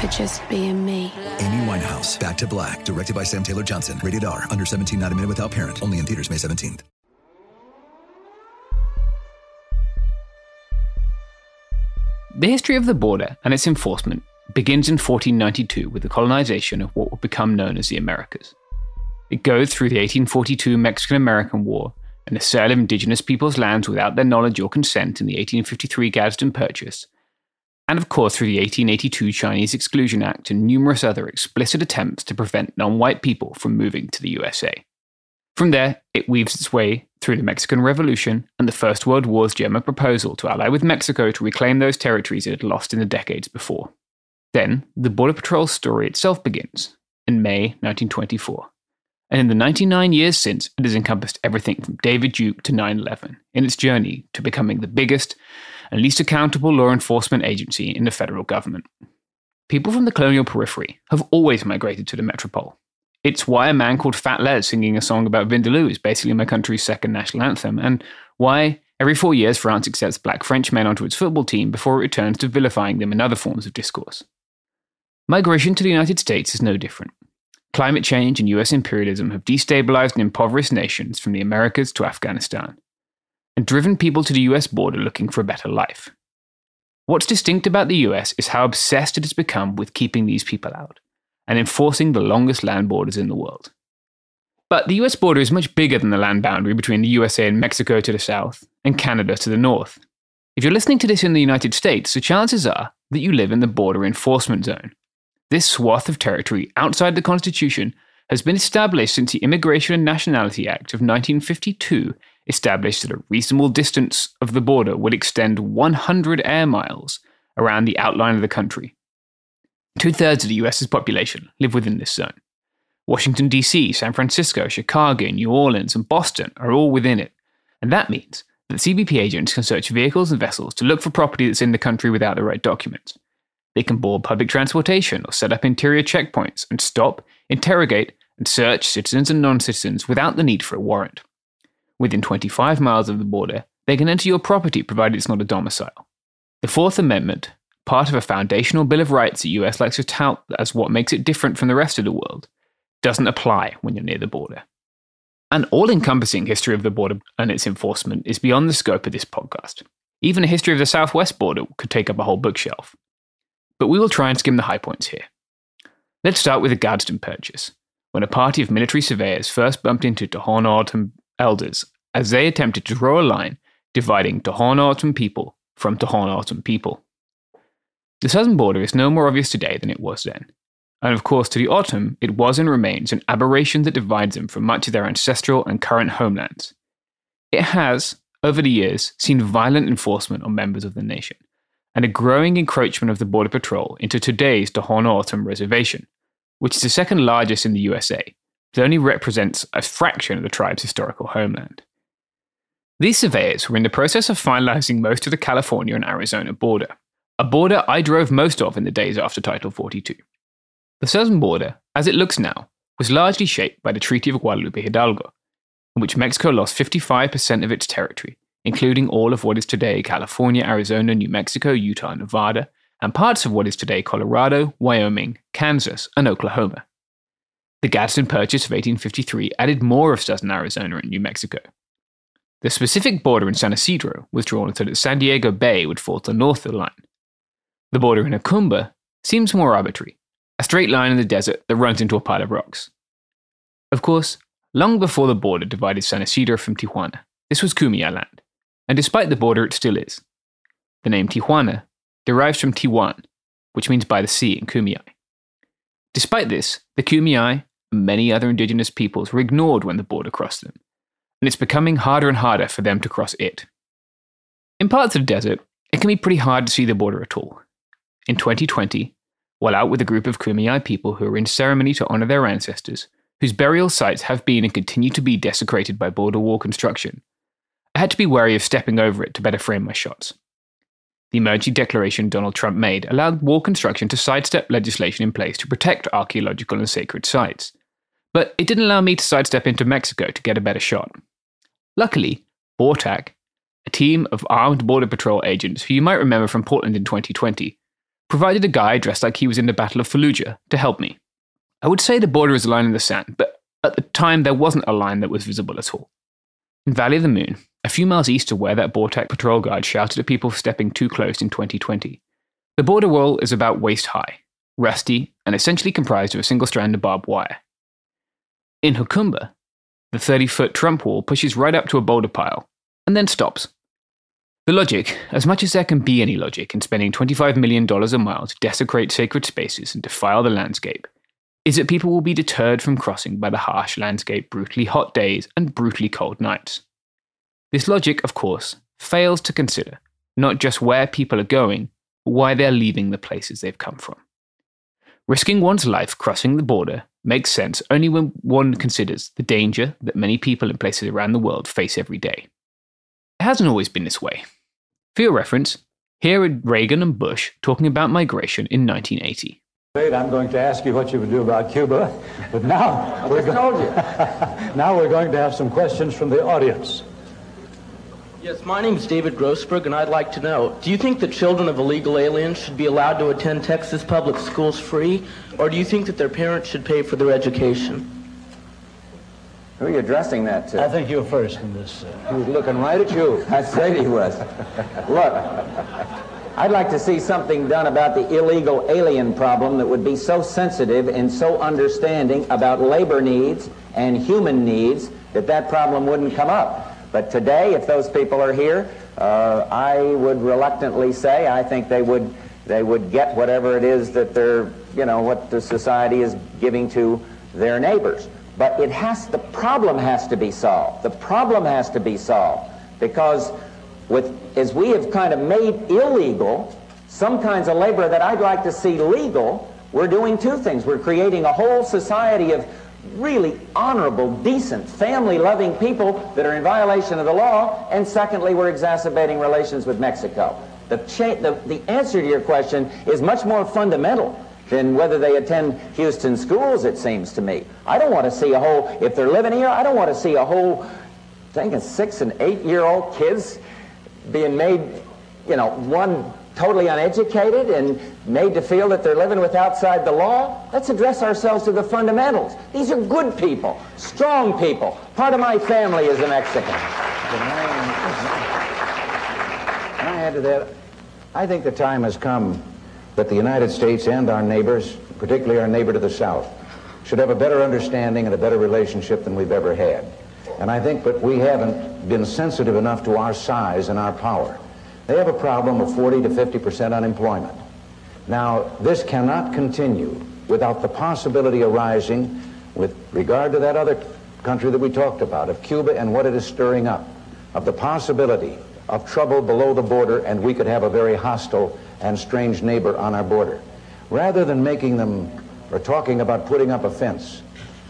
for just being me. Amy Winehouse, Back to Black, directed by Sam Taylor Johnson. Rated R, under 17, not admitted without parent. Only in theaters May 17th. The history of the border and its enforcement begins in 1492 with the colonization of what would become known as the Americas. It goes through the 1842 Mexican-American War and the sale of indigenous people's lands without their knowledge or consent in the 1853 Gadsden Purchase, and of course through the 1882 Chinese Exclusion Act and numerous other explicit attempts to prevent non-white people from moving to the USA. From there, it weaves its way through the Mexican Revolution and the First World War's German proposal to ally with Mexico to reclaim those territories it had lost in the decades before. Then, the Border Patrol's story itself begins, in May 1924. And in the 99 years since, it has encompassed everything from David Duke to 9/11 in its journey to becoming the biggest and least accountable law enforcement agency in the federal government. People from the colonial periphery have always migrated to the metropole. It's why a man called Fat Les singing a song about Vindaloo is basically my country's second national anthem, and why every 4 years France accepts black French men onto its football team before it returns to vilifying them in other forms of discourse. Migration to the United States is no different. Climate change and US imperialism have destabilized and impoverished nations from the Americas to Afghanistan, and driven people to the US border looking for a better life. What's distinct about the US is how obsessed it has become with keeping these people out and enforcing the longest land borders in the world. But the US border is much bigger than the land boundary between the USA and Mexico to the south and Canada to the north. If you're listening to this in the United States, the chances are that you live in the border enforcement zone. This swath of territory outside the Constitution has been established since the Immigration and Nationality Act of 1952 established that a reasonable distance of the border would extend 100 air miles around the outline of the country. 2/3 of the US's population live within this zone. Washington, D.C., San Francisco, Chicago, New Orleans, and Boston are all within it, and that means that CBP agents can search vehicles and vessels to look for property that's in the country without the right documents. They can board public transportation or set up interior checkpoints and stop, interrogate, and search citizens and non-citizens without the need for a warrant. Within 25 miles of the border, they can enter your property provided it's not a domicile. The Fourth Amendment, part of a foundational Bill of Rights the US likes to tout as what makes it different from the rest of the world, doesn't apply when you're near the border. An all-encompassing history of the border and its enforcement is beyond the scope of this podcast. Even a history of the southwest border could take up a whole bookshelf. But we will try and skim the high points here. Let's start with the Gadsden Purchase, when a party of military surveyors first bumped into Tohono O'odham elders as they attempted to draw a line dividing Tohono O'odham people from Tohono O'odham people. The southern border is no more obvious today than it was then, and of course to the O'odham it was and remains an aberration that divides them from much of their ancestral and current homelands. It has, over the years, seen violent enforcement on members of the nation, and a growing encroachment of the Border Patrol into today's Tohono O'odham Reservation, which is the second largest in the USA, but only represents a fraction of the tribe's historical homeland. These surveyors were in the process of finalizing most of the California and Arizona border, a border I drove most of in the days after Title 42. The southern border, as it looks now, was largely shaped by the Treaty of Guadalupe Hidalgo, in which Mexico lost 55% of its territory, including all of what is today California, Arizona, New Mexico, Utah, Nevada, and parts of what is today Colorado, Wyoming, Kansas, and Oklahoma. The Gadsden Purchase of 1853 added more of southern Arizona and New Mexico. The specific border in San Ysidro was drawn so that San Diego Bay would fall to the north of the line. The border in Acumba seems more arbitrary, a straight line in the desert that runs into a pile of rocks. Of course, long before the border divided San Ysidro from Tijuana, this was Kumeyaay land, and despite the border it still is. The name Tijuana derives from Tiwan, which means by the sea in Kumeyaay. Despite this, the Kumeyaay and many other indigenous peoples were ignored when the border crossed them, and it's becoming harder and harder for them to cross it. In parts of the desert, it can be pretty hard to see the border at all. In 2020, while out with a group of Kumeyaay people who are in ceremony to honor their ancestors, whose burial sites have been and continue to be desecrated by border wall construction, I had to be wary of stepping over it to better frame my shots. The emergency declaration Donald Trump made allowed wall construction to sidestep legislation in place to protect archaeological and sacred sites, but it didn't allow me to sidestep into Mexico to get a better shot. Luckily, BORTAC, a team of armed Border Patrol agents who you might remember from Portland in 2020, provided a guy dressed like he was in the Battle of Fallujah to help me. I would say the border is a line in the sand, but at the time there wasn't a line that was visible at all. In Valley of the Moon, a few miles east of where that BORTAC patrol guard shouted at people stepping too close in 2020, the border wall is about waist high, rusty, and essentially comprised of a single strand of barbed wire. In Hukumba, the 30-foot Trump wall pushes right up to a boulder pile, and then stops. The logic, as much as there can be any logic in spending $25 million a mile to desecrate sacred spaces and defile the landscape, is that people will be deterred from crossing by the harsh landscape, brutally hot days and brutally cold nights. This logic, of course, fails to consider not just where people are going, but why they're leaving the places they've come from. Risking one's life crossing the border makes sense only when one considers the danger that many people in places around the world face every day. It hasn't always been this way. For your reference, here are Reagan and Bush talking about migration in 1980. I'm going to ask you what you would do about Cuba, but now we're going to have some questions from the audience. Yes, my name is David Grossberg, and I'd like to know, do you think the children of illegal aliens should be allowed to attend Texas public schools free, or do you think that their parents should pay for their education? Who are you addressing that to? I think you're first in this. He was looking right at you. I said he was. Look. I'd like to see something done about the illegal alien problem that would be so sensitive and so understanding about labor needs and human needs that that problem wouldn't come up. But today, if those people are here, I would reluctantly say I think they would get whatever it is that they're, you know, what the society is giving to their neighbors. But the problem has to be solved. The problem has to be solved because as we have kind of made illegal some kinds of labor that I'd like to see legal, we're doing two things. We're creating a whole society of really honorable, decent, family-loving people that are in violation of the law, and secondly, we're exacerbating relations with Mexico. The answer to your question is much more fundamental than whether they attend Houston schools, it seems to me. I don't want to see a whole, if they're living here, I don't want to see a whole, I think it's 6- and 8-year-old kids being made, you know, one totally uneducated and made to feel that they're living with outside the law. Let's address ourselves to the fundamentals. These are good people, strong people. Part of my family is a Mexican. Can I add to that? I think the time has come that the United States and our neighbors, particularly our neighbor to the south, should have a better understanding and a better relationship than we've ever had. And I think that we haven't been sensitive enough to our size and our power. They have a problem of 40% to 50% unemployment. Now, this cannot continue without the possibility arising with regard to that other country that we talked about, of Cuba and what it is stirring up. of the possibility of trouble below the border, and we could have a very hostile and strange neighbor on our border. Rather than making them or talking about putting up a fence,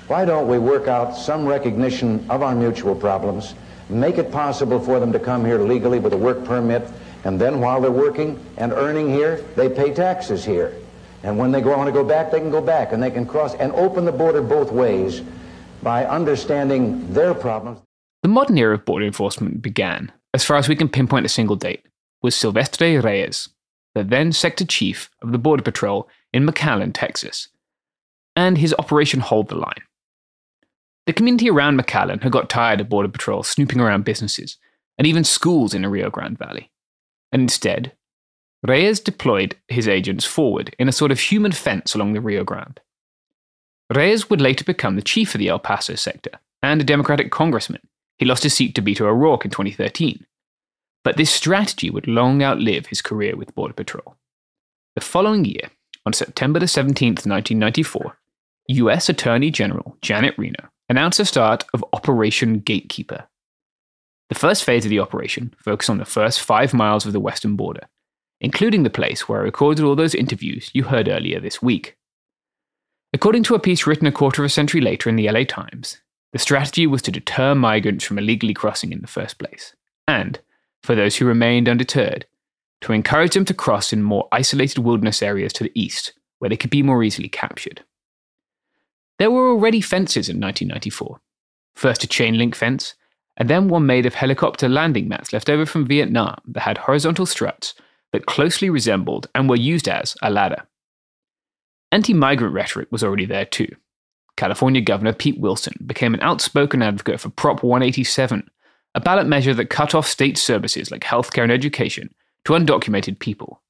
why don't we work out some recognition of our mutual problems, make it possible for them to come here legally with a work permit, and then while they're working and earning here, they pay taxes here. And when they want to go back, they can go back, and they can cross and open the border both ways by understanding their problems. The modern era of border enforcement began, as far as we can pinpoint a single date, with Silvestre Reyes, the then sector chief of the Border Patrol in McAllen, Texas, and his Operation Hold the Line. The community around McAllen had got tired of Border Patrol snooping around businesses and even schools in the Rio Grande Valley. And instead, Reyes deployed his agents forward in a sort of human fence along the Rio Grande. Reyes would later become the chief of the El Paso sector and a Democratic congressman. He lost his seat to Beto O'Rourke in 2013. But this strategy would long outlive his career with Border Patrol. The following year, on September 17, 1994, U.S. Attorney General Janet Reno announced the start of Operation Gatekeeper. The first phase of the operation focused on the first 5 miles of the western border, including the place where I recorded all those interviews you heard earlier this week. According to a piece written a quarter of a century later in the LA Times, the strategy was to deter migrants from illegally crossing in the first place, and, for those who remained undeterred, to encourage them to cross in more isolated wilderness areas to the east, where they could be more easily captured. There were already fences in 1994, first a chain-link fence, and then one made of helicopter landing mats left over from Vietnam that had horizontal struts that closely resembled and were used as a ladder. Anti-migrant rhetoric was already there too. California Governor Pete Wilson became an outspoken advocate for Prop 187, a ballot measure that cut off state services like healthcare and education to undocumented people.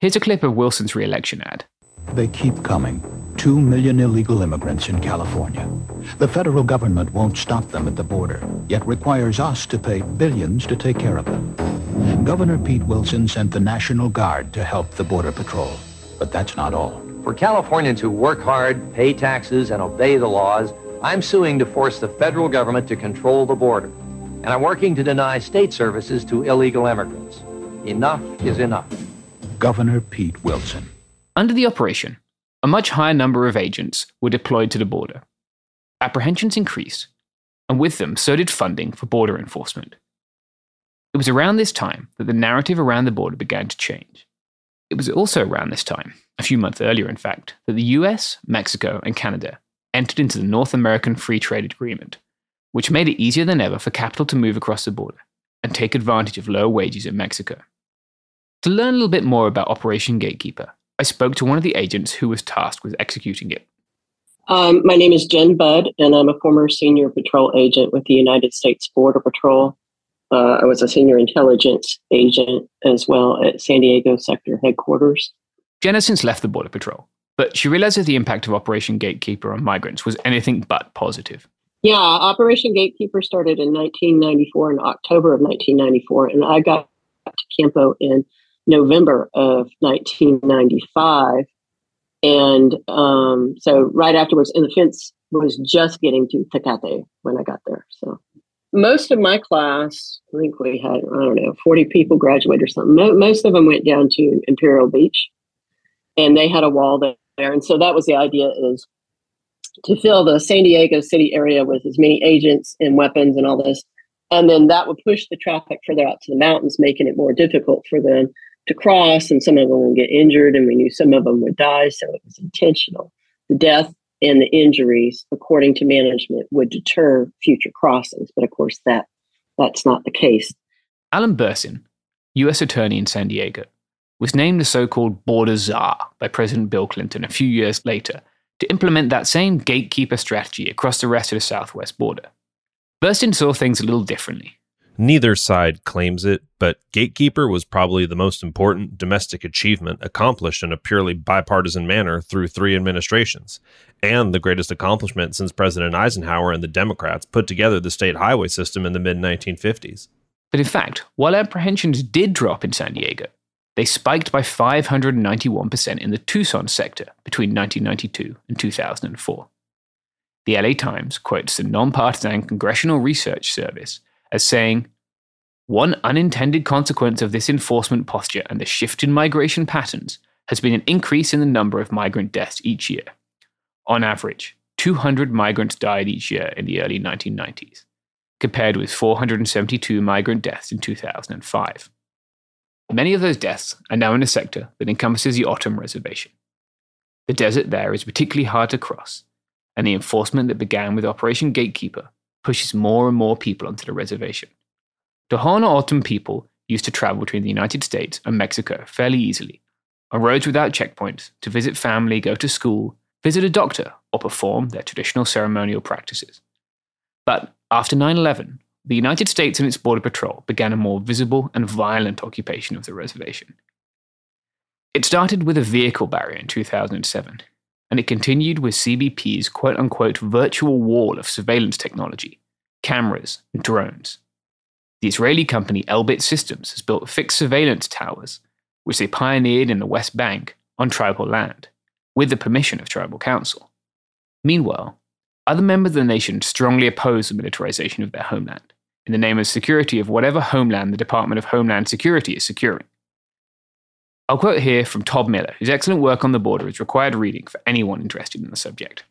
Here's a clip of Wilson's re-election ad. They keep coming. 2 million illegal immigrants in California. The federal government won't stop them at the border, yet requires us to pay billions to take care of them. Governor Pete Wilson sent the National Guard to help the Border Patrol. But that's not all. For Californians who work hard, pay taxes, and obey the laws, I'm suing to force the federal government to control the border. And I'm working to deny state services to illegal immigrants. Enough is enough. Governor Pete Wilson. Under the operation, a much higher number of agents were deployed to the border. Apprehensions increased, and with them so did funding for border enforcement. It was around this time that the narrative around the border began to change. It was also around this time, a few months earlier in fact, that the US, Mexico, and Canada entered into the North American Free Trade Agreement, which made it easier than ever for capital to move across the border and take advantage of lower wages in Mexico. To learn a little bit more about Operation Gatekeeper, I spoke to one of the agents who was tasked with executing it. My name is Jen Budd, and I'm a former senior patrol agent with the United States Border Patrol. I was a senior intelligence agent as well at San Diego sector headquarters. Jen has since left the Border Patrol, but she realized that the impact of Operation Gatekeeper on migrants was anything but positive. Yeah, Operation Gatekeeper started in 1994, in October of 1994, and I got to Campo in November of 1995. And so right afterwards, and the fence was just getting to Tecate when I got there, so. Most of my class, I think we had, 40 people graduate or something. Most of them went down to Imperial Beach, and they had a wall there. And so that was the idea, is to fill the San Diego city area with as many agents and weapons and all this. And then that would push the traffic further out to the mountains, making it more difficult for them to cross. And some of them would get injured, and we knew some of them would die. So it was intentional. The death and the injuries, according to management, would deter future crossings. But of course, that's not the case. Alan Bursin, U.S. Attorney in San Diego, was named the so-called border czar by President Bill Clinton a few years later to implement that same gatekeeper strategy across the rest of the southwest border. Bursin saw things a little differently. Neither side claims it, but Gatekeeper was probably the most important domestic achievement accomplished in a purely bipartisan manner through 3 administrations, and the greatest accomplishment since President Eisenhower and the Democrats put together the state highway system in the mid-1950s. But in fact, while apprehensions did drop in San Diego, they spiked by 591% in the Tucson sector between 1992 and 2004. The LA Times quotes the nonpartisan Congressional Research Service as saying, One unintended consequence of this enforcement posture and the shift in migration patterns has been an increase in the number of migrant deaths each year. On average, 200 migrants died each year in the early 1990s, compared with 472 migrant deaths in 2005. Many of those deaths are now in a sector that encompasses the Otham Reservation. The desert there is particularly hard to cross, and the enforcement that began with Operation Gatekeeper pushes more and more people onto the reservation. Tohono O'odham people used to travel between the United States and Mexico fairly easily, on roads without checkpoints, to visit family, go to school, visit a doctor, or perform their traditional ceremonial practices. But after 9/11, the United States and its Border Patrol began a more visible and violent occupation of the reservation. It started with a vehicle barrier in 2007, and it continued with CBP's quote-unquote virtual wall of surveillance technology, cameras, and drones. The Israeli company Elbit Systems has built fixed surveillance towers, which they pioneered in the West Bank, on tribal land, with the permission of tribal council. Meanwhile, other members of the nation strongly opposed the militarization of their homeland, in the name of security of whatever homeland the Department of Homeland Security is securing. I'll quote here from Todd Miller, whose excellent work on the border is required reading for anyone interested in the subject.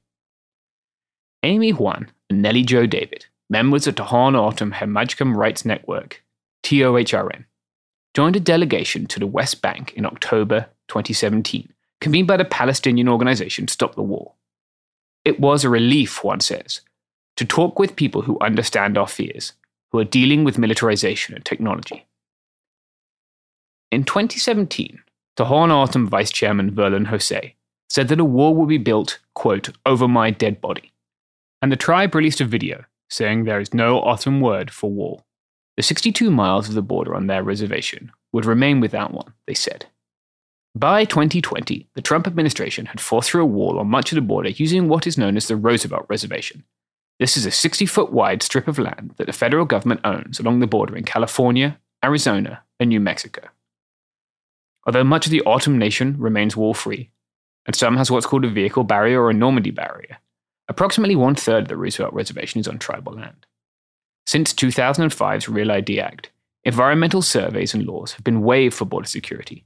Amy Juan and Nellie Jo David, members of Tohono O'odham Hermagicum Rights Network, TOHRN, joined a delegation to the West Bank in October 2017, convened by the Palestinian organization Stop the War. It was a relief, Juan says, to talk with people who understand our fears, who are dealing with militarization and technology. In 2017, Tohono O'odham Vice Chairman Verlon Jose said that a wall will be built, quote, over my dead body. And the tribe released a video saying there is no Otham word for wall. The 62 miles of the border on their reservation would remain without one, they said. By 2020, the Trump administration had forced through a wall on much of the border using what is known as the Roosevelt Reservation. This is a 60-foot wide strip of land that the federal government owns along the border in California, Arizona, and New Mexico. Although much of the Otham Nation remains wall-free, and some has what's called a vehicle barrier or a Normandy barrier, approximately one-third of the Roosevelt Reservation is on tribal land. Since 2005's Real ID Act, environmental surveys and laws have been waived for border security,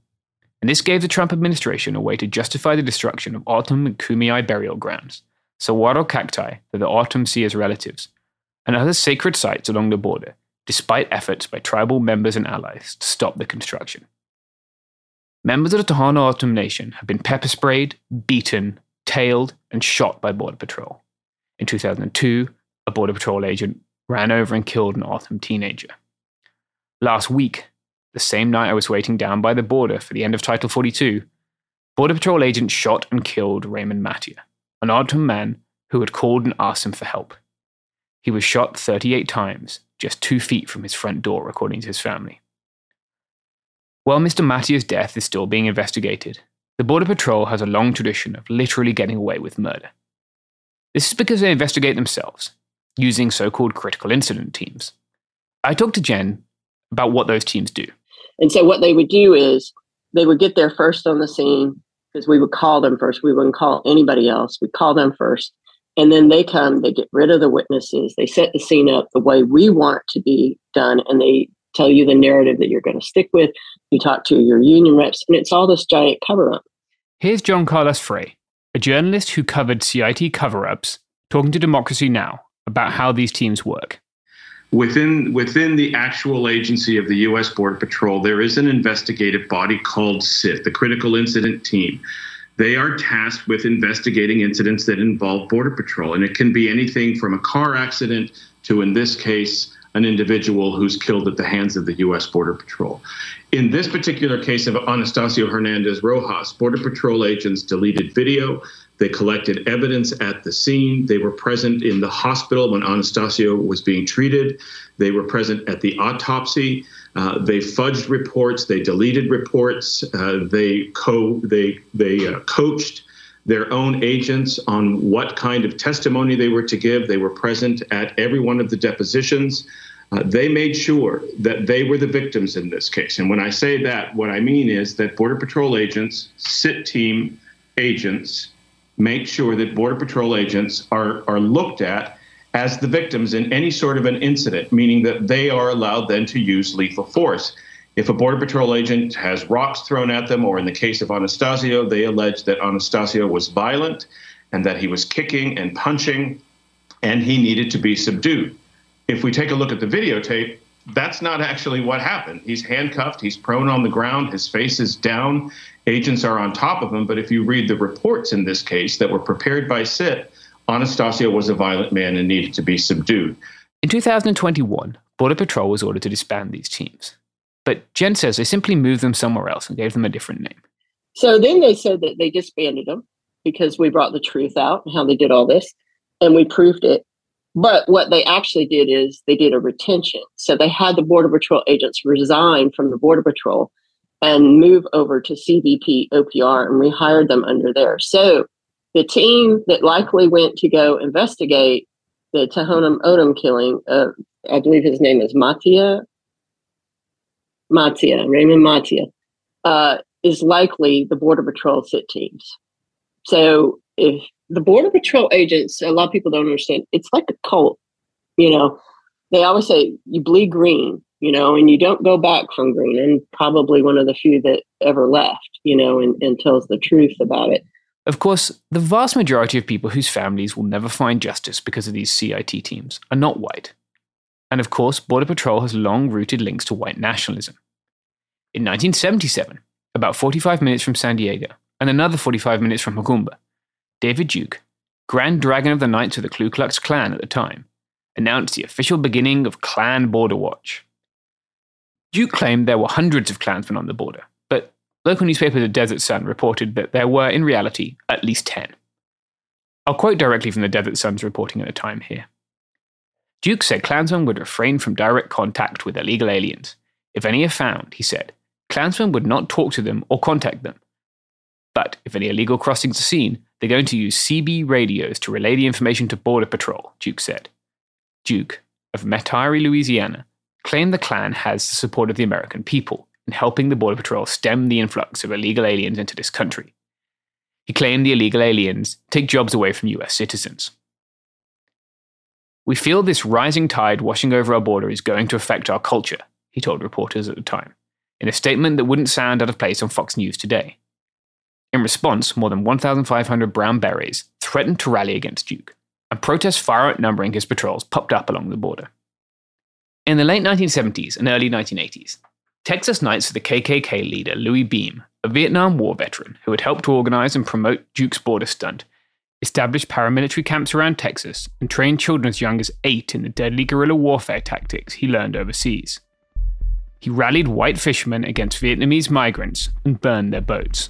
and this gave the Trump administration a way to justify the destruction of Otham and Kumeyaay burial grounds, saguaro cacti that the Otham see as relatives, and other sacred sites along the border, despite efforts by tribal members and allies to stop the construction. Members of the Tohono O'odham Nation have been pepper sprayed, beaten, tailed, and shot by Border Patrol. In 2002, a Border Patrol agent ran over and killed an Otham teenager. Last week, the same night I was waiting down by the border for the end of Title 42, Border Patrol agents shot and killed Raymond Mattia, an Otham man who had called and asked him for help. He was shot 38 times, just 2 feet from his front door, according to his family. While Mr. Mattia's death is still being investigated, the Border Patrol has a long tradition of literally getting away with murder. This is because they investigate themselves, using so-called critical incident teams. I talked to Jen about what those teams do. And so what they would do is they would get there first on the scene, because we would call them first. We wouldn't call anybody else. We'd call them first. And then they come, they get rid of the witnesses. They set the scene up the way we want it to be done. And they tell you the narrative that you're going to stick with. You talk to your union reps, and it's all this giant cover-up. Here's John Carlos Frey, a journalist who covered CIT cover-ups, talking to Democracy Now! About how these teams work. Within the actual agency of the U.S. Border Patrol, there is an investigative body called CIT, the Critical Incident Team. They are tasked with investigating incidents that involve Border Patrol, and it can be anything from a car accident to, in this case, an individual who's killed at the hands of the U.S. Border Patrol. In this particular case of Anastasio Hernandez Rojas, Border Patrol agents deleted video. They collected evidence at the scene. They were present in the hospital when Anastasio was being treated. They were present at the autopsy. They fudged reports. They deleted reports. They coached their own agents on what kind of testimony they were to give. They were present at every one of the depositions. They made sure that they were the victims in this case. And when I say that, what I mean is that Border Patrol agents, CIT team agents, make sure that Border Patrol agents are looked at as the victims in any sort of an incident, meaning that they are allowed then to use lethal force. If a Border Patrol agent has rocks thrown at them, or in the case of Anastasio, they allege that Anastasio was violent and that he was kicking and punching and he needed to be subdued. If we take a look at the videotape, that's not actually what happened. He's handcuffed, he's prone on the ground, his face is down, agents are on top of him. But if you read the reports in this case that were prepared by CIT, Anastasio was a violent man and needed to be subdued. In 2021, Border Patrol was ordered to disband these teams. But Jen says they simply moved them somewhere else and gave them a different name. So then they said that they disbanded them because we brought the truth out and how they did all this, and we proved it. But what they actually did is they did a retention. So they had the Border Patrol agents resign from the Border Patrol and move over to CBP OPR, and rehired them under there. So the team that likely went to go investigate the Tohono O'odham killing, I believe his name is Raymond Mattia, is likely the Border Patrol CIT teams. So if the Border Patrol agents, a lot of people don't understand, it's like a cult, you know. They always say you bleed green, you know, and you don't go back from green, and probably one of the few that ever left, you know, and tells the truth about it. Of course, the vast majority of people whose families will never find justice because of these CIT teams are not white. And of course, Border Patrol has long-rooted links to white nationalism. In 1977, about 45 minutes from San Diego, and another 45 minutes from Mocoumba, David Duke, Grand Dragon of the Knights of the Ku Klux Klan at the time, announced the official beginning of Klan Border Watch. Duke claimed there were hundreds of Klansmen on the border, but local newspaper The Desert Sun reported that there were, in reality, at least 10. I'll quote directly from The Desert Sun's reporting at the time here. Duke said Klansmen would refrain from direct contact with illegal aliens. If any are found, he said, Klansmen would not talk to them or contact them. But if any illegal crossings are seen, they're going to use CB radios to relay the information to Border Patrol, Duke said. Duke, of Metairie, Louisiana, claimed the Klan has the support of the American people in helping the Border Patrol stem the influx of illegal aliens into this country. He claimed the illegal aliens take jobs away from US citizens. We feel this rising tide washing over our border is going to affect our culture, he told reporters at the time, in a statement that wouldn't sound out of place on Fox News today. In response, more than 1,500 brown berets threatened to rally against Duke, and protests far outnumbering his patrols popped up along the border. In the late 1970s and early 1980s, Texas Knights of the KKK leader Louis Beam, a Vietnam War veteran who had helped to organize and promote Duke's border stunt, established paramilitary camps around Texas and trained children as young as 8 in the deadly guerrilla warfare tactics he learned overseas. He rallied white fishermen against Vietnamese migrants and burned their boats.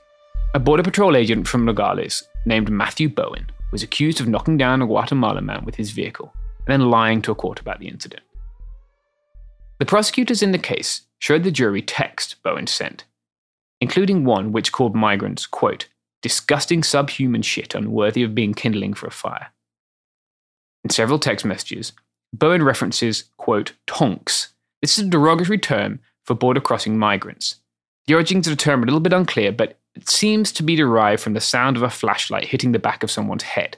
a Border Patrol agent from Nogales named Matthew Bowen was accused of knocking down a Guatemalan man with his vehicle and then lying to a court about the incident. The prosecutors in the case showed the jury text Bowen sent, including one which called migrants, quote, disgusting subhuman shit unworthy of being kindling for a fire. In several text messages, Bowen references, quote, tonks. This is a derogatory term for border crossing migrants. The origins of the term are a little bit unclear, but it seems to be derived from the sound of a flashlight hitting the back of someone's head.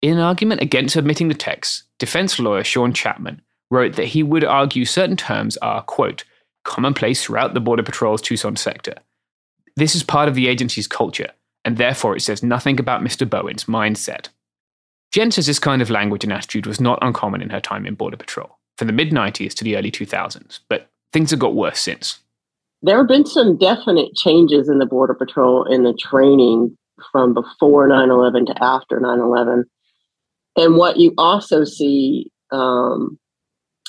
In an argument against admitting the text, defense lawyer Sean Chapman wrote that he would argue certain terms are, quote, commonplace throughout the Border Patrol's Tucson sector. This is part of the agency's culture, and therefore it says nothing about Mr. Bowen's mindset. Jen says this kind of language and attitude was not uncommon in her time in Border Patrol, from the mid-90s to the early 2000s, but things have got worse since. There have been some definite changes in the Border Patrol in the training from before 9/11 to after 9/11. And what you also see, so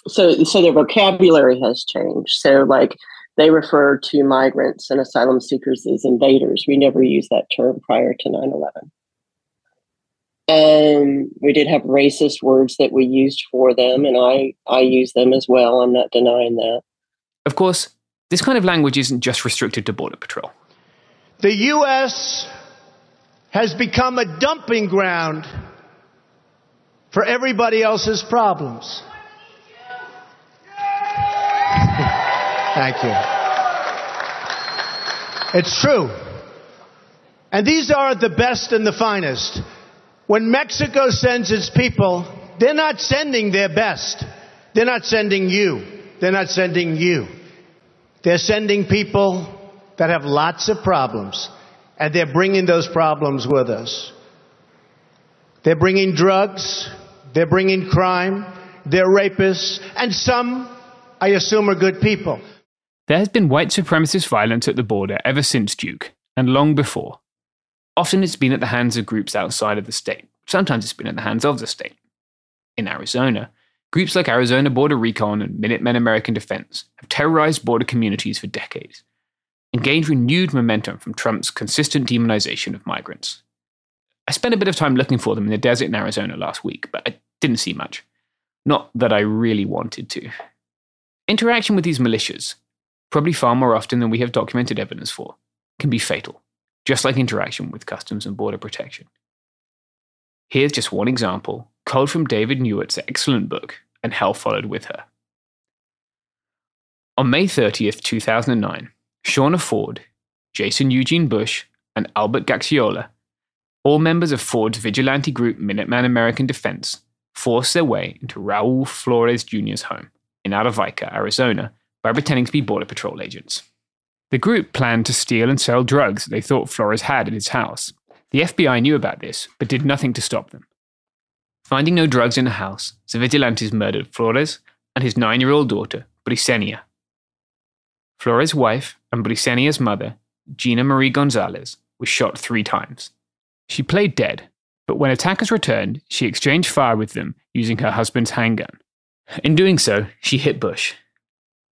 their vocabulary has changed. So like they refer to migrants and asylum seekers as invaders. We never used that term prior to 9/11. And we did have racist words that we used for them, and I use them as well. I'm not denying that. Of course, this kind of language isn't just restricted to Border Patrol. The U.S. has become a dumping ground for everybody else's problems. Thank you. It's true. And these are the best and the finest. When Mexico sends its people, they're not sending their best. They're not sending you. They're not sending you. They're sending people that have lots of problems, and they're bringing those problems with us. They're bringing drugs, they're bringing crime, they're rapists, and some, I assume, are good people. There has been white supremacist violence at the border ever since Duke, and long before. Often it's been at the hands of groups outside of the state. Sometimes it's been at the hands of the state. In Arizona, groups like Arizona Border Recon and Minutemen American Defense have terrorized border communities for decades and gained renewed momentum from Trump's consistent demonization of migrants. I spent a bit of time looking for them in the desert in Arizona last week, but I didn't see much. Not that I really wanted to. Interaction with these militias, probably far more often than we have documented evidence for, can be fatal, just like interaction with Customs and Border Protection. Here's just one example, culled from David Newitt's excellent book, And Hell Followed With Her. On May 30th, 2009, Shauna Ford, Jason Eugene Bush, and Albert Gaxiola, all members of Ford's vigilante group Minuteman American Defense, forced their way into Raul Flores Jr.'s home in Aravica, Arizona, by pretending to be Border Patrol agents. The group planned to steal and sell drugs that they thought Flores had in his house. The FBI knew about this, but did nothing to stop them. Finding no drugs in the house, the vigilantes murdered Flores and his 9-year-old daughter, Brisenia. Flores' wife and Brisenia's mother, Gina Marie Gonzalez, was shot 3 times. She played dead, but when attackers returned, she exchanged fire with them using her husband's handgun. In doing so, she hit Bush.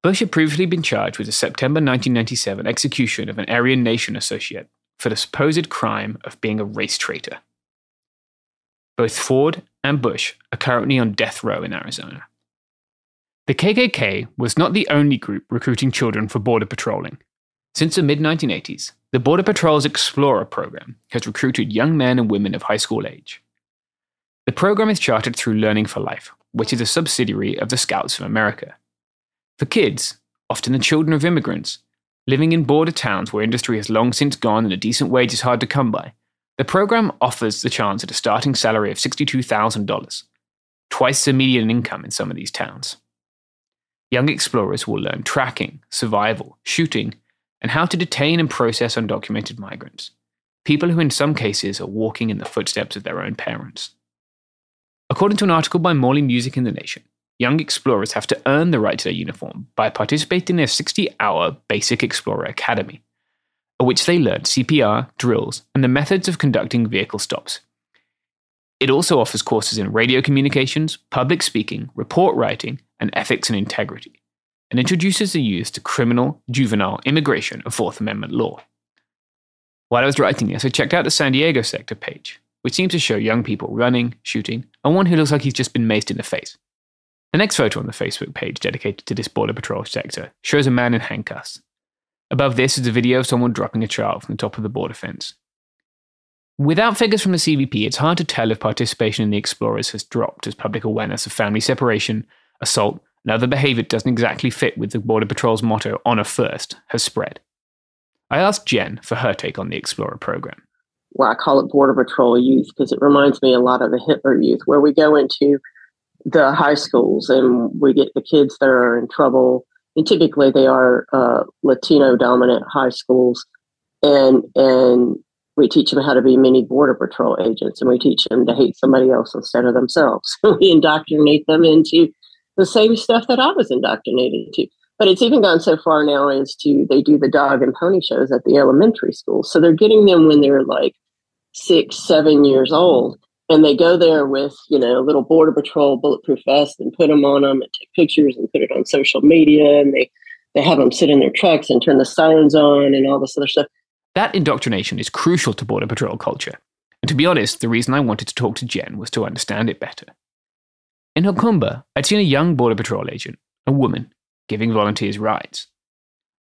Bush had previously been charged with the September 1997 execution of an Aryan Nation associate for the supposed crime of being a race traitor. Both Ford and Bush are currently on death row in Arizona. The KKK was not the only group recruiting children for border patrolling. Since the mid-1980s, the Border Patrol's Explorer program has recruited young men and women of high school age. The program is chartered through Learning for Life, which is a subsidiary of the Scouts of America. For kids, often the children of immigrants, living in border towns where industry has long since gone and a decent wage is hard to come by, the program offers the chance at a starting salary of $62,000, twice the median income in some of these towns. Young explorers will learn tracking, survival, shooting, and how to detain and process undocumented migrants, people who in some cases are walking in the footsteps of their own parents. According to an article by Morley Music in The Nation, young explorers have to earn the right to their uniform by participating in a 60-hour Basic Explorer Academy, at which they learn CPR, drills, and the methods of conducting vehicle stops. It also offers courses in radio communications, public speaking, report writing, and ethics and integrity, and introduces the youth to criminal, juvenile, immigration, and Fourth Amendment law. While I was writing this, I checked out the San Diego sector page, which seems to show young people running, shooting, and one who looks like he's just been maced in the face. The next photo on the Facebook page dedicated to this Border Patrol sector shows a man in handcuffs. Above this is a video of someone dropping a child from the top of the border fence. Without figures from the CBP, it's hard to tell if participation in the Explorers has dropped as public awareness of family separation, assault, and other behaviour doesn't exactly fit with the Border Patrol's motto, honour first, has spread. I asked Jen for her take on the Explorer programme. Well, I call it Border Patrol Youth because it reminds me a lot of the Hitler Youth, where we go into the high schools and we get the kids that are in trouble, and typically they are Latino-dominant high schools, and we teach them how to be mini Border Patrol agents, and we teach them to hate somebody else instead of themselves. We indoctrinate them into the same stuff that I was indoctrinated to. But it's even gone so far now as to they do the dog and pony shows at the elementary school. So they're getting them when they're like 6, 7 years old. And they go there with, you know, a little Border Patrol bulletproof vest and put them on them and take pictures and put it on social media. And they have them sit in their trucks and turn the sirens on and all this other stuff. That indoctrination is crucial to Border Patrol culture. And to be honest, the reason I wanted to talk to Jen was to understand it better. In Hokumba, I'd seen a young Border Patrol agent, a woman, giving volunteers rides.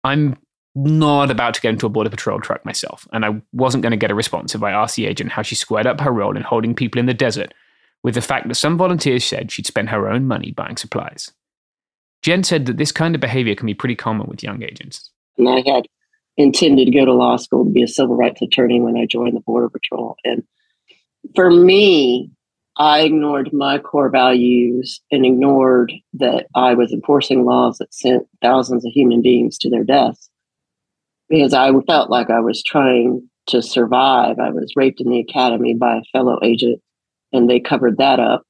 I'm not about to get into a Border Patrol truck myself, and I wasn't going to get a response if I asked the agent how she squared up her role in holding people in the desert with the fact that some volunteers said she'd spend her own money buying supplies. Jen said that this kind of behavior can be pretty common with young agents. And I had intended to go to law school to be a civil rights attorney when I joined the Border Patrol. And for me, I ignored my core values and ignored that I was enforcing laws that sent thousands of human beings to their deaths because I felt like I was trying to survive. I was raped in the academy by a fellow agent, and they covered that up.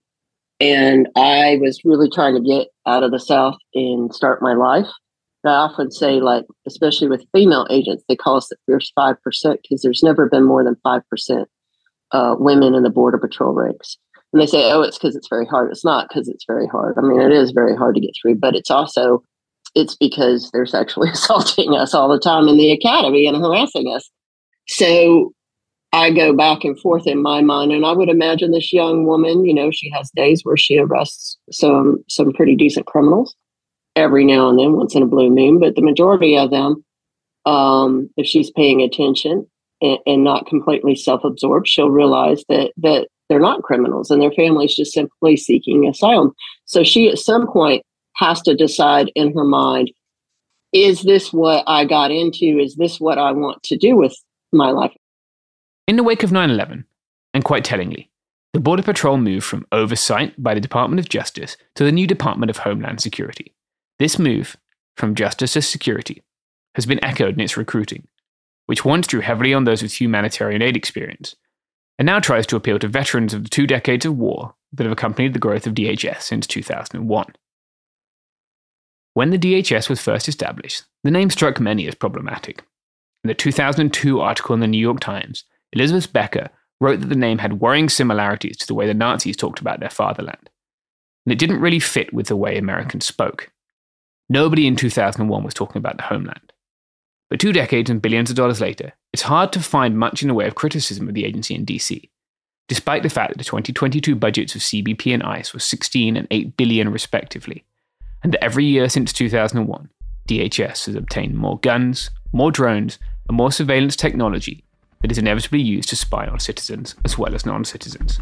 And I was really trying to get out of the South and start my life. I often say, like, especially with female agents, they call us the fierce 5% because there's never been more than 5% women in the Border Patrol ranks. And they say, oh, it's because it's very hard. It's not because it's very hard. I mean, it is very hard to get through, but it's because they're sexually assaulting us all the time in the academy and harassing us. So I go back and forth in my mind, and I would imagine this young woman, you know, she has days where she arrests some pretty decent criminals every now and then, once in a blue moon, but the majority of them, if she's paying attention and not completely self-absorbed, she'll realize that they're not criminals and their family's just simply seeking asylum. So she at some point has to decide in her mind, is this what I got into? Is this what I want to do with my life? In the wake of 9/11, and quite tellingly, the Border Patrol moved from oversight by the Department of Justice to the new Department of Homeland Security. This move, from justice to security, has been echoed in its recruiting, which once drew heavily on those with humanitarian aid experience, and now tries to appeal to veterans of the 2 decades of war that have accompanied the growth of DHS since 2001. When the DHS was first established, the name struck many as problematic. In the 2002 article in the New York Times, Elizabeth Becker wrote that the name had worrying similarities to the way the Nazis talked about their fatherland, and it didn't really fit with the way Americans spoke. Nobody in 2001 was talking about the homeland. But 2 decades and billions of dollars later, it's hard to find much in the way of criticism of the agency in DC, despite the fact that the 2022 budgets of CBP and ICE were $16 and $8 billion respectively, And every year since 2001, DHS has obtained more guns, more drones, and more surveillance technology that is inevitably used to spy on citizens as well as non-citizens.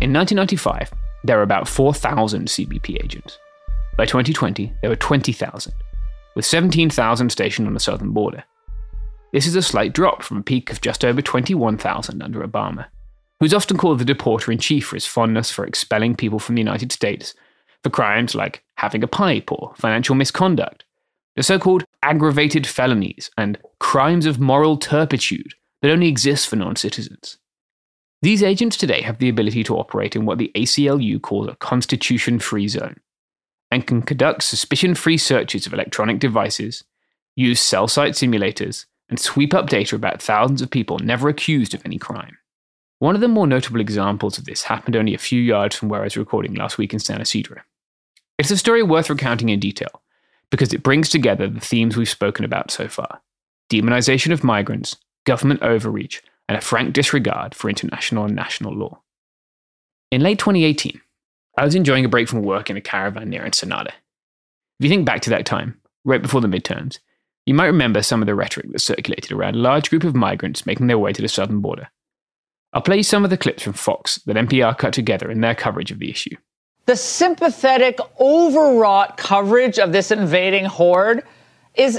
In 1995, there were about 4,000 CBP agents. By 2020, there were 20,000, with 17,000 stationed on the southern border. This is a slight drop from a peak of just over 21,000 under Obama, who's often called the deporter-in-chief for his fondness for expelling people from the United States for crimes like having a pipe or financial misconduct, the so-called aggravated felonies and crimes of moral turpitude that only exist for non-citizens. These agents today have the ability to operate in what the ACLU calls a constitution-free zone, and can conduct suspicion-free searches of electronic devices, use cell site simulators, and sweep up data about thousands of people never accused of any crime. One of the more notable examples of this happened only a few yards from where I was recording last week in San Ysidro. It's a story worth recounting in detail, because it brings together the themes we've spoken about so far: demonization of migrants, government overreach, and a frank disregard for international and national law. In late 2018, I was enjoying a break from work in a caravan near Ensenada. If you think back to that time, right before the midterms, you might remember some of the rhetoric that circulated around a large group of migrants making their way to the southern border. I'll play some of the clips from Fox that NPR cut together in their coverage of the issue. The sympathetic, overwrought coverage of this invading horde is,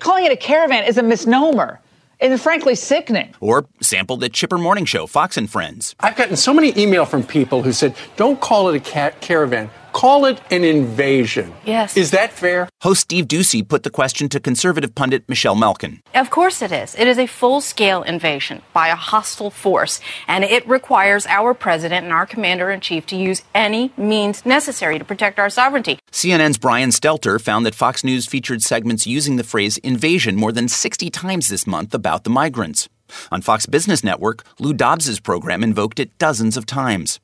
calling it a caravan is a misnomer. And frankly, sickening. Or sample the chipper morning show, Fox and Friends. I've gotten so many email from people who said, don't call it a caravan, call it an invasion. Yes. Is that fair? Host Steve Ducey put the question to conservative pundit Michelle Malkin. Of course it is. It is a full-scale invasion by a hostile force, and it requires our president and our commander-in-chief to use any means necessary to protect our sovereignty. CNN's Brian Stelter found that Fox News featured segments using the phrase invasion more than 60 times this month about the migrants. On Fox Business Network, Lou Dobbs' program invoked it dozens of times.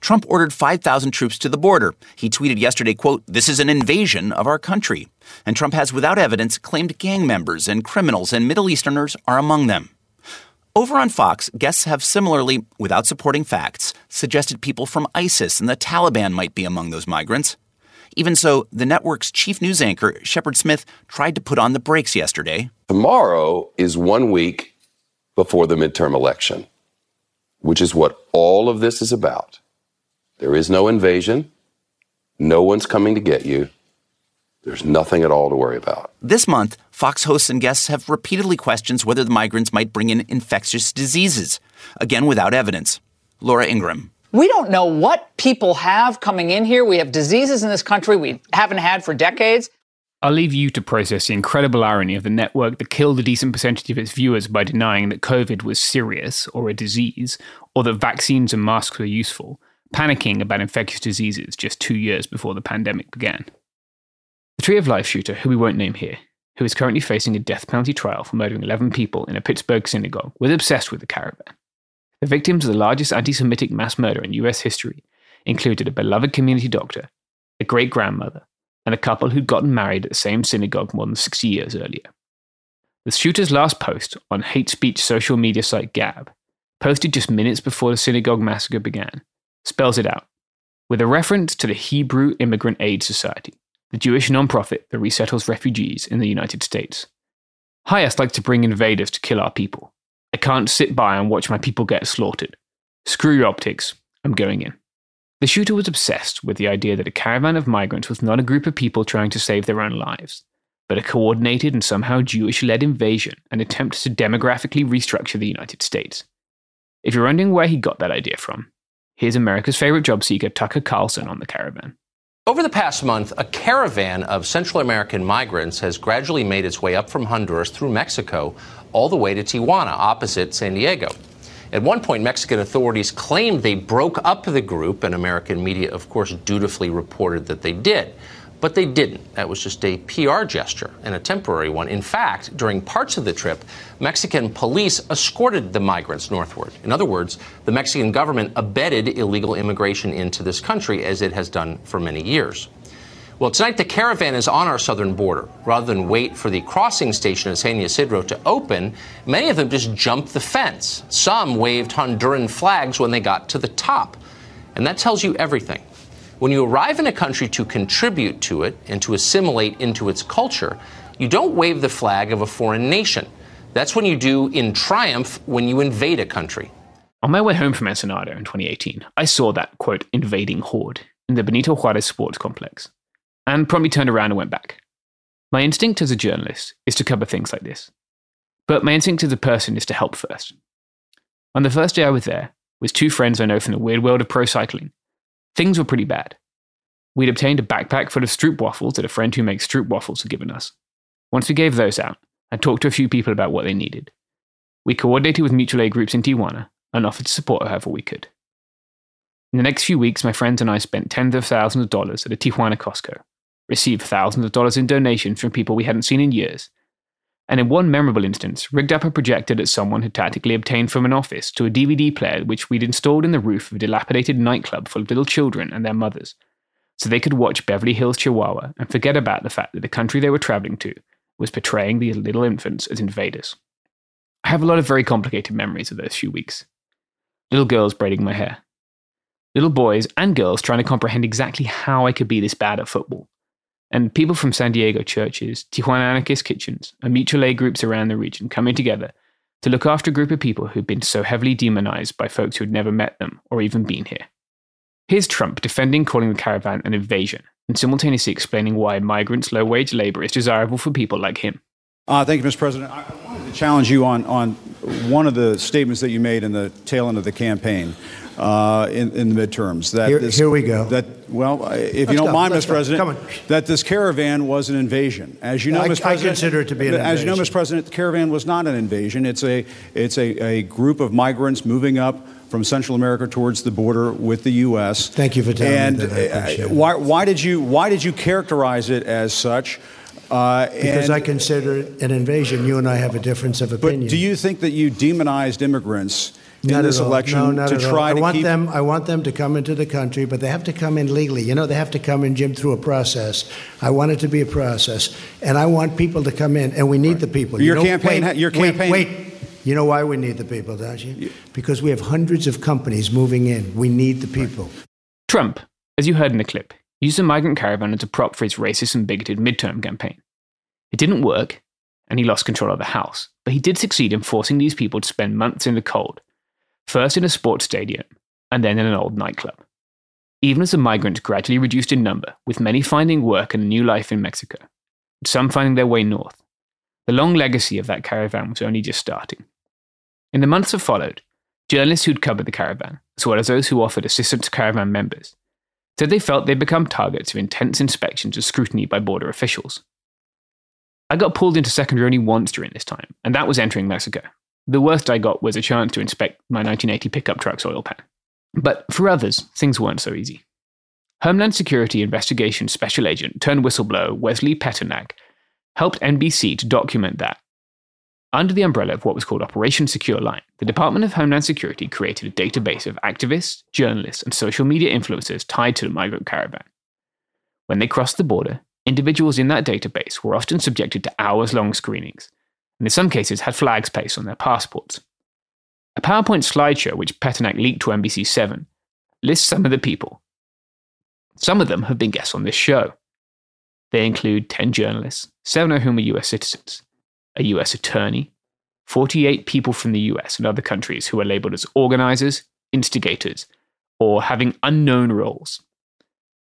Trump ordered 5,000 troops to the border. He tweeted yesterday, quote, "This is an invasion of our country." And Trump has, without evidence, claimed gang members and criminals and Middle Easterners are among them. Over on Fox, guests have similarly, without supporting facts, suggested people from ISIS and the Taliban might be among those migrants. Even so, the network's chief news anchor, Shepard Smith, tried to put on the brakes yesterday. Tomorrow is 1 week before the midterm election, which is what all of this is about. There is no invasion. No one's coming to get you. There's nothing at all to worry about. This month, Fox hosts and guests have repeatedly questioned whether the migrants might bring in infectious diseases, again without evidence. Laura Ingram. We don't know what people have coming in here. We have diseases in this country we haven't had for decades. I'll leave you to process the incredible irony of the network that killed a decent percentage of its viewers by denying that COVID was serious or a disease, or that vaccines and masks were useful, panicking about infectious diseases just 2 years before the pandemic began. The Tree of Life shooter, who we won't name here, who is currently facing a death penalty trial for murdering 11 people in a Pittsburgh synagogue, was obsessed with the caravan. The victims of the largest anti-Semitic mass murder in US history included a beloved community doctor, a great-grandmother, and a couple who'd gotten married at the same synagogue more than 60 years earlier. The shooter's last post on hate speech social media site Gab, posted just minutes before the synagogue massacre began, spells it out, with a reference to the Hebrew Immigrant Aid Society, the Jewish nonprofit that resettles refugees in the United States. Hayas likes to bring invaders to kill our people. I can't sit by and watch my people get slaughtered. Screw your optics, I'm going in. The shooter was obsessed with the idea that a caravan of migrants was not a group of people trying to save their own lives, but a coordinated and somehow Jewish-led invasion and attempt to demographically restructure the United States. If you're wondering where he got that idea from, here's America's favorite job seeker Tucker Carlson on the caravan. Over the past month, a caravan of Central American migrants has gradually made its way up from Honduras through Mexico all the way to Tijuana, opposite San Diego. At one point, Mexican authorities claimed they broke up the group, and American media, of course, dutifully reported that they did. But they didn't. That was just a PR gesture and a temporary one. In fact, during parts of the trip, Mexican police escorted the migrants northward. In other words, the Mexican government abetted illegal immigration into this country, as it has done for many years. Well, tonight the caravan is on our southern border. Rather than wait for the crossing station at San Ysidro to open, many of them just jumped the fence. Some waved Honduran flags when they got to the top. And that tells you everything. When you arrive in a country to contribute to it and to assimilate into its culture, you don't wave the flag of a foreign nation. That's when you do in triumph when you invade a country. On my way home from Ensenada in 2018, I saw that, quote, invading horde in the Benito Juarez sports complex, and promptly turned around and went back. My instinct as a journalist is to cover things like this, but my instinct as a person is to help first. On the first day I was there, with two friends I know from the weird world of pro cycling, things were pretty bad. We'd obtained a backpack full of stroopwafels that a friend who makes stroopwafels had given us. Once we gave those out, I talked to a few people about what they needed. We coordinated with mutual aid groups in Tijuana and offered to support however we could. In the next few weeks, my friends and I spent tens of thousands of dollars at a Tijuana Costco, received thousands of dollars in donations from people we hadn't seen in years, and in one memorable instance, rigged up a projector that someone had tactically obtained from an office to a DVD player which we'd installed in the roof of a dilapidated nightclub full of little children and their mothers, so they could watch Beverly Hills Chihuahua and forget about the fact that the country they were traveling to was portraying these little infants as invaders. I have a lot of very complicated memories of those few weeks. Little girls braiding my hair. Little boys and girls trying to comprehend exactly how I could be this bad at football. And people from San Diego churches, Tijuana anarchist kitchens, and mutual aid groups around the region coming together to look after a group of people who'd been so heavily demonized by folks who'd never met them or even been here. Here's Trump defending calling the caravan an invasion and simultaneously explaining why migrants' low-wage labor is desirable for people like him. Thank you, Mr. President. I wanted to challenge you on one of the statements that you made in the tail end of the campaign. In the midterms. That here we go. That this caravan was an invasion. As you know, Mr. President, I consider it to be an invasion. As you know, Mr. President, the caravan was not an invasion. It's a group of migrants moving up from Central America towards the border with the U.S. Thank you for telling me that. I appreciate it. Why did you characterize it as such? Because I consider it an invasion. You and I have a difference of opinion. But do you think that you demonized immigrants in this election to try to keep them? I want them to come into the country, but they have to come in legally. You know, they have to come in, Jim, through a process. I want it to be a process, and I want people to come in, and we need the people. Your campaign. You know why we need the people, don't you? Because we have hundreds of companies moving in. We need the people. Trump, as you heard in the clip, used the migrant caravan as a prop for his racist and bigoted midterm campaign. It didn't work, and he lost control of the House, but he did succeed in forcing these people to spend months in the cold, first in a sports stadium, and then in an old nightclub. even as the migrants gradually reduced in number, with many finding work and a new life in Mexico, and some finding their way north. The long legacy of that caravan was only just starting. In the months that followed, journalists who'd covered the caravan, as well as those who offered assistance to caravan members, said they felt they'd become targets of intense inspections and scrutiny by border officials. I got pulled into secondary only once during this time, and that was entering Mexico. The worst I got was a chance to inspect my 1980 pickup truck's oil pan. But for others, things weren't so easy. Homeland Security Investigation Special Agent turned whistleblower Wesley Peternak helped NBC to document that, under the umbrella of what was called Operation Secure Line, the Department of Homeland Security created a database of activists, journalists, and social media influencers tied to the migrant caravan. When they crossed the border, individuals in that database were often subjected to hours-long screenings, and in some cases had flags placed on their passports. A PowerPoint slideshow which Peternak leaked to NBC7 lists some of the people. Some of them have been guests on this show. They include 10 journalists, 7 of whom are US citizens, a US attorney, 48 people from the US and other countries who are labeled as organizers, instigators, or having unknown roles.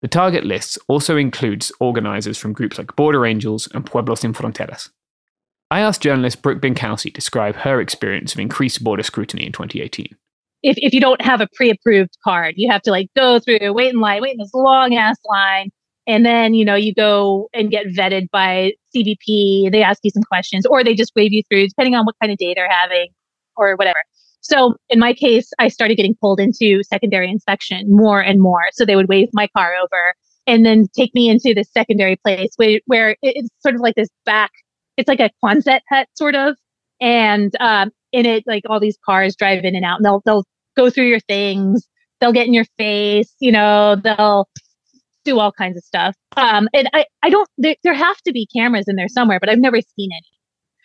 The target list also includes organizers from groups like Border Angels and Pueblos Sin Fronteras. I asked journalist Brooke Binkowski to describe her experience of increased border scrutiny in 2018. If you don't have a pre-approved card, you have to go through, wait in this long-ass line, and then, you go and get vetted by CBP. They ask you some questions, or they just wave you through, depending on what kind of day they're having or whatever. So in my case, I started getting pulled into secondary inspection more and more. So they would wave my car over and then take me into this secondary place where it's sort of like this back, it's like a Quonset hut sort of. And in it, all these cars drive in and out, and they'll go through your things. They'll get in your face, they'll do all kinds of stuff. And I don't, there have to be cameras in there somewhere, but I've never seen any.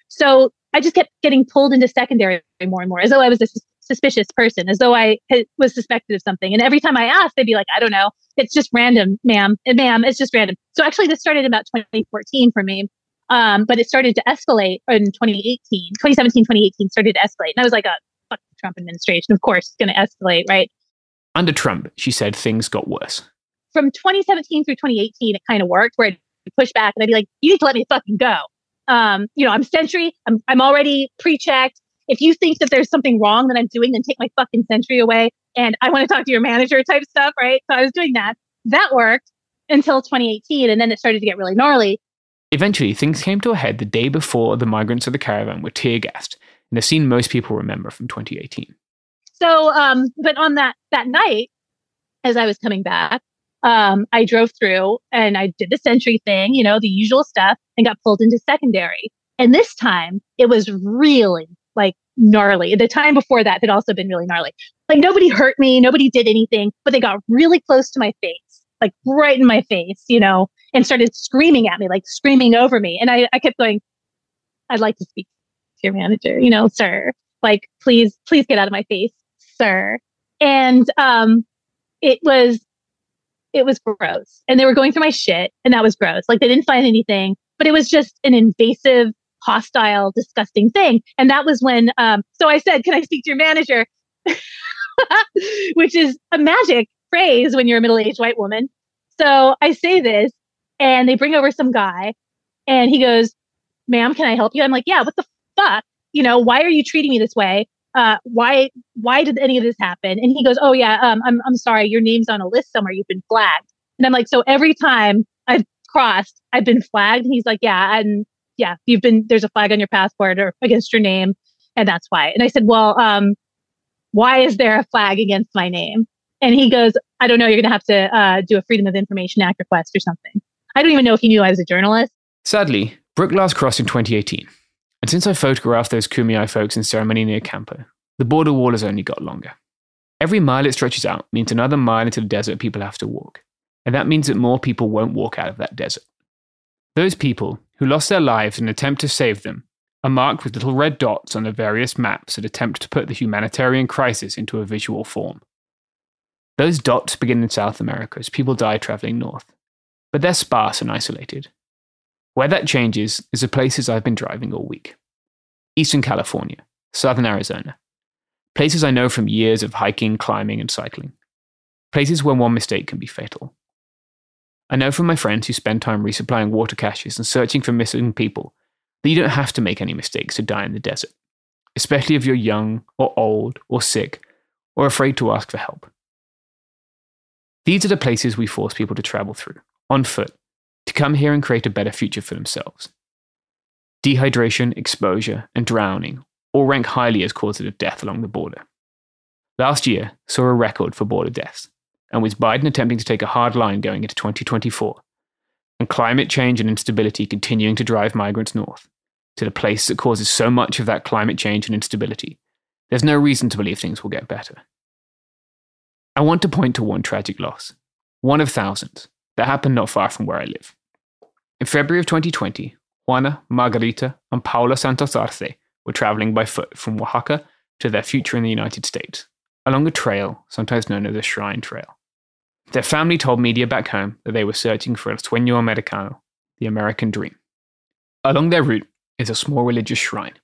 So I just kept getting pulled into secondary more and more, as though I was a suspicious person, as though I was suspected of something. And every time I asked, they'd be like, I don't know. It's just random, ma'am, it's just random. So actually this started about 2014 for me. But it started to escalate in 2018 started to escalate. And I was like, oh, fuck the Trump administration. Of course, it's going to escalate, right? Under Trump, she said things got worse. From 2017 through 2018, it kind of worked, where I'd push back and I'd be like, you need to let me fucking go. I'm sentry. I'm already pre-checked. If you think that there's something wrong that I'm doing, then take my fucking sentry away. And I want to talk to your manager type stuff, right? So I was doing that. That worked until 2018. And then it started to get really gnarly. Eventually, things came to a head the day before the migrants of the caravan were tear-gassed, and a scene most people remember from 2018. So, but on that night, as I was coming back, I drove through and I did the sentry thing, the usual stuff, and got pulled into secondary. And this time, it was really gnarly. The time before that had also been really gnarly. Nobody hurt me, nobody did anything, but they got really close to my face, right in my face, and started screaming at me, screaming over me. And I kept going, I'd like to speak to your manager, sir, please get out of my face, sir. And it was gross. And they were going through my shit, and that was gross. They didn't find anything, but it was just an invasive, hostile, disgusting thing. And that was when, so I said, can I speak to your manager? Which is a magic phrase when you're a middle-aged white woman. So I say this, and they bring over some guy, and he goes, ma'am, can I help you? I'm like, yeah, what the fuck? Why are you treating me this way? Why did any of this happen? And he goes, oh yeah, I'm sorry, your name's on a list somewhere, you've been flagged. And I'm like, so every time I've crossed, I've been flagged? And he's like, yeah, and yeah, there's a flag on your passport or against your name, and that's why. And I said, well, why is there a flag against my name? And he goes, I don't know, you're going to have to do a Freedom of Information Act request or something. I don't even know if he knew I was a journalist. Sadly, Brooke last crossed in 2018. And since I photographed those Kumeyaay folks in ceremony near Campo, the border wall has only got longer. Every mile it stretches out means another mile into the desert people have to walk. And that means that more people won't walk out of that desert. Those people who lost their lives in an attempt to save them are marked with little red dots on the various maps that attempt to put the humanitarian crisis into a visual form. Those dots begin in South America as people die traveling north, but they're sparse and isolated. Where that changes is the places I've been driving all week. Eastern California, Southern Arizona, places I know from years of hiking, climbing, and cycling. places where one mistake can be fatal. I know from my friends who spend time resupplying water caches and searching for missing people that you don't have to make any mistakes to die in the desert, especially if you're young or old or sick or afraid to ask for help. These are the places we force people to travel through, on foot, to come here and create a better future for themselves. Dehydration, exposure, and drowning all rank highly as causes of death along the border. Last year saw a record for border deaths, and with Biden attempting to take a hard line going into 2024, and climate change and instability continuing to drive migrants north, to the place that causes so much of that climate change and instability, there's no reason to believe things will get better. I want to point to one tragic loss, one of thousands, that happened not far from where I live. In February of 2020, Juana, Margarita, and Paula Santos Arce were traveling by foot from Oaxaca to their future in the United States, along a trail sometimes known as the Shrine Trail. Their family told media back home that they were searching for El Sueño Americano, the American dream. Along their route is a small religious shrine,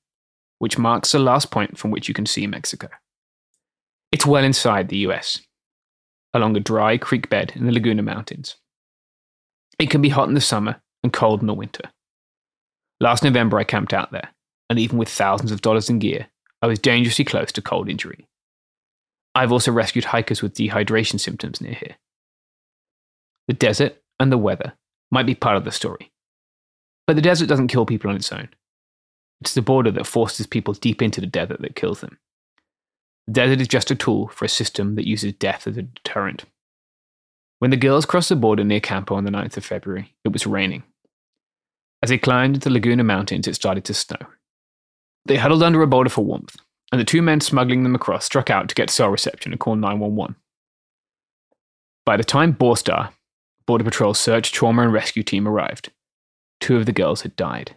which marks the last point from which you can see Mexico. It's well inside the US, along a dry creek bed in the Laguna Mountains. It can be hot in the summer and cold in the winter. Last November, I camped out there, and even with thousands of dollars in gear, I was dangerously close to cold injury. I've also rescued hikers with dehydration symptoms near here. The desert and the weather might be part of the story, but the desert doesn't kill people on its own. It's the border that forces people deep into the desert that kills them. The desert is just a tool for a system that uses death as a deterrent. When the girls crossed the border near Campo on the 9th of February, it was raining. As they climbed into the Laguna Mountains, it started to snow. They huddled under a boulder for warmth, and the two men smuggling them across struck out to get cell reception and call 911. By the time BORSTAR, Border Patrol Search, Trauma and Rescue Team, arrived, two of the girls had died.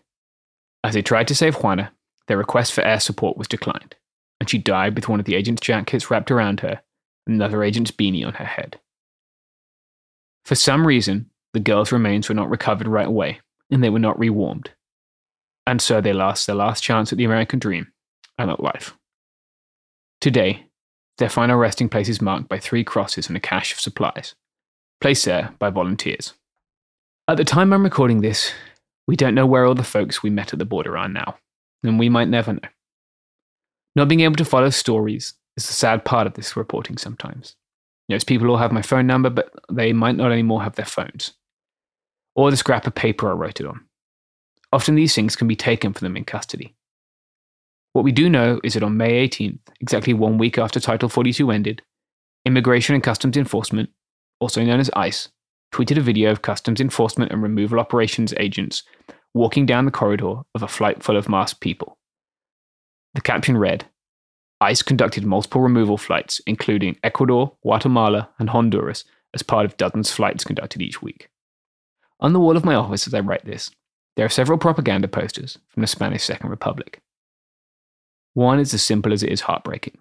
As they tried to save Juana, their request for air support was declined, and she died with one of the agent's jackets wrapped around her and another agent's beanie on her head. For some reason, the girls' remains were not recovered right away, and they were not rewarmed. And so they lost their last chance at the American dream and at life. Today, their final resting place is marked by 3 crosses and a cache of supplies, placed there by volunteers. At the time I'm recording this, we don't know where all the folks we met at the border are now, and we might never know. Not being able to follow stories is the sad part of this reporting sometimes. You know, it's people all have my phone number, but they might not anymore have their phones, or the scrap of paper I wrote it on. Often these things can be taken from them in custody. What we do know is that on May 18th, exactly 1 week after Title 42 ended, Immigration and Customs Enforcement, also known as ICE, tweeted a video of Customs Enforcement and Removal Operations agents walking down the corridor of a flight full of masked people. The caption read, ICE conducted multiple removal flights, including Ecuador, Guatemala, and Honduras, as part of dozens of flights conducted each week. On the wall of my office as I write this, there are several propaganda posters from the Spanish Second Republic. One is as simple as it is heartbreaking.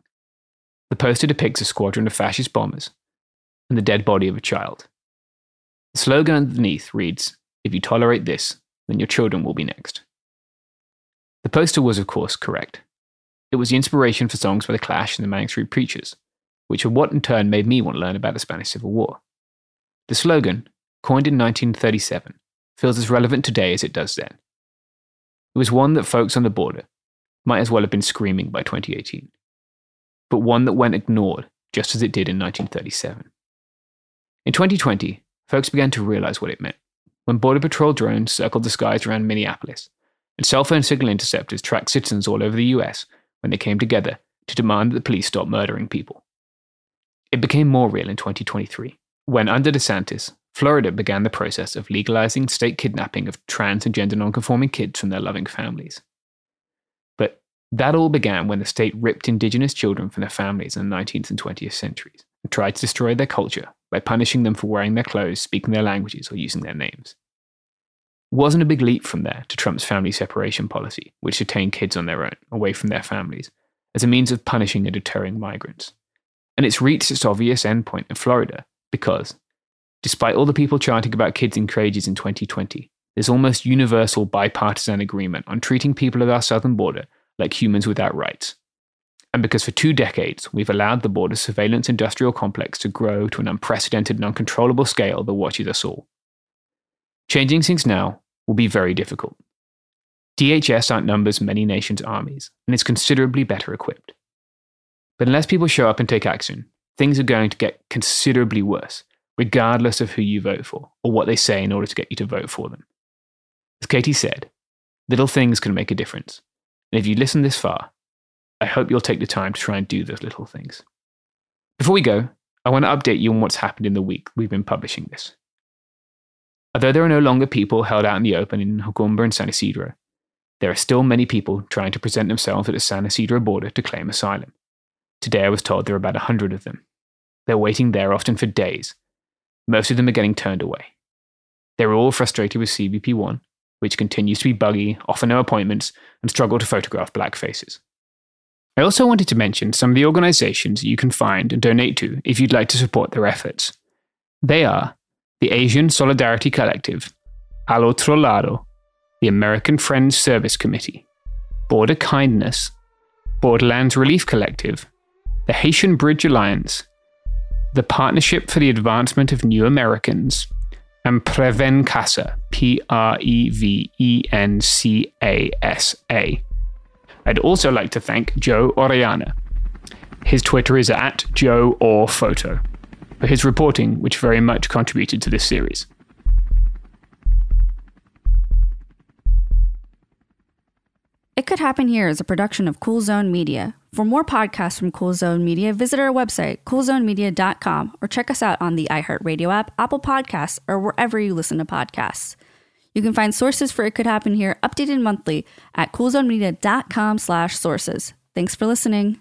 The poster depicts a squadron of fascist bombers and the dead body of a child. The slogan underneath reads, "If you tolerate this, then your children will be next." The poster was, of course, correct. It was the inspiration for songs by The Clash and the Manic Street Preachers, which are what in turn made me want to learn about the Spanish Civil War. The slogan, coined in 1937, feels as relevant today as it does then. It was one that folks on the border might as well have been screaming by 2018, but one that went ignored just as it did in 1937. In 2020, folks began to realize what it meant when Border Patrol drones circled the skies around Minneapolis and cell phone signal interceptors tracked citizens all over the US when they came together to demand that the police stop murdering people. It became more real in 2023, when under DeSantis, Florida began the process of legalizing state kidnapping of trans and gender nonconforming kids from their loving families. But that all began when the state ripped indigenous children from their families in the 19th and 20th centuries and tried to destroy their culture by punishing them for wearing their clothes, speaking their languages, or using their names. It wasn't a big leap from there to Trump's family separation policy, which detained kids on their own, away from their families, as a means of punishing and deterring migrants. And it's reached its obvious endpoint in Florida because, despite all the people chanting about kids in cages in 2020, there's almost universal bipartisan agreement on treating people at our southern border like humans without rights. and because for 2 decades, we've allowed the border's surveillance industrial complex to grow to an unprecedented and uncontrollable scale that watches us all. Changing things now will be very difficult. DHS outnumbers many nations' armies, and is considerably better equipped. But unless people show up and take action, things are going to get considerably worse, regardless of who you vote for, or what they say in order to get you to vote for them. As Katie said, little things can make a difference. And if you listen this far, I hope you'll take the time to try and do those little things. Before we go, I want to update you on what's happened in the week we've been publishing this. Although there are no longer people held out in the open in Moquegumbe and San Ysidro, there are still many people trying to present themselves at the San Ysidro border to claim asylum. Today I was told there are about 100 of them. They're waiting there often for days. Most of them are getting turned away. They're all frustrated with CBP1, which continues to be buggy, offer no appointments, and struggle to photograph black faces. I also wanted to mention some of the organizations you can find and donate to if you'd like to support their efforts. They are the Asian Solidarity Collective, Al Otro Lado, the American Friends Service Committee, Border Kindness, Borderlands Relief Collective, the Haitian Bridge Alliance, the Partnership for the Advancement of New Americans, and Preven Casa, Prevencasa. I'd also like to thank Joe Orellana. His Twitter is at JoeOrPhoto for his reporting, which very much contributed to this series. It Could Happen Here is a production of Cool Zone Media. For more podcasts from Cool Zone Media, visit our website, coolzonemedia.com, or check us out on the iHeartRadio app, Apple Podcasts, or wherever you listen to podcasts. You can find sources for It Could Happen Here updated monthly at coolzonemedia.com/sources. Thanks for listening.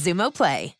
Xumo Play.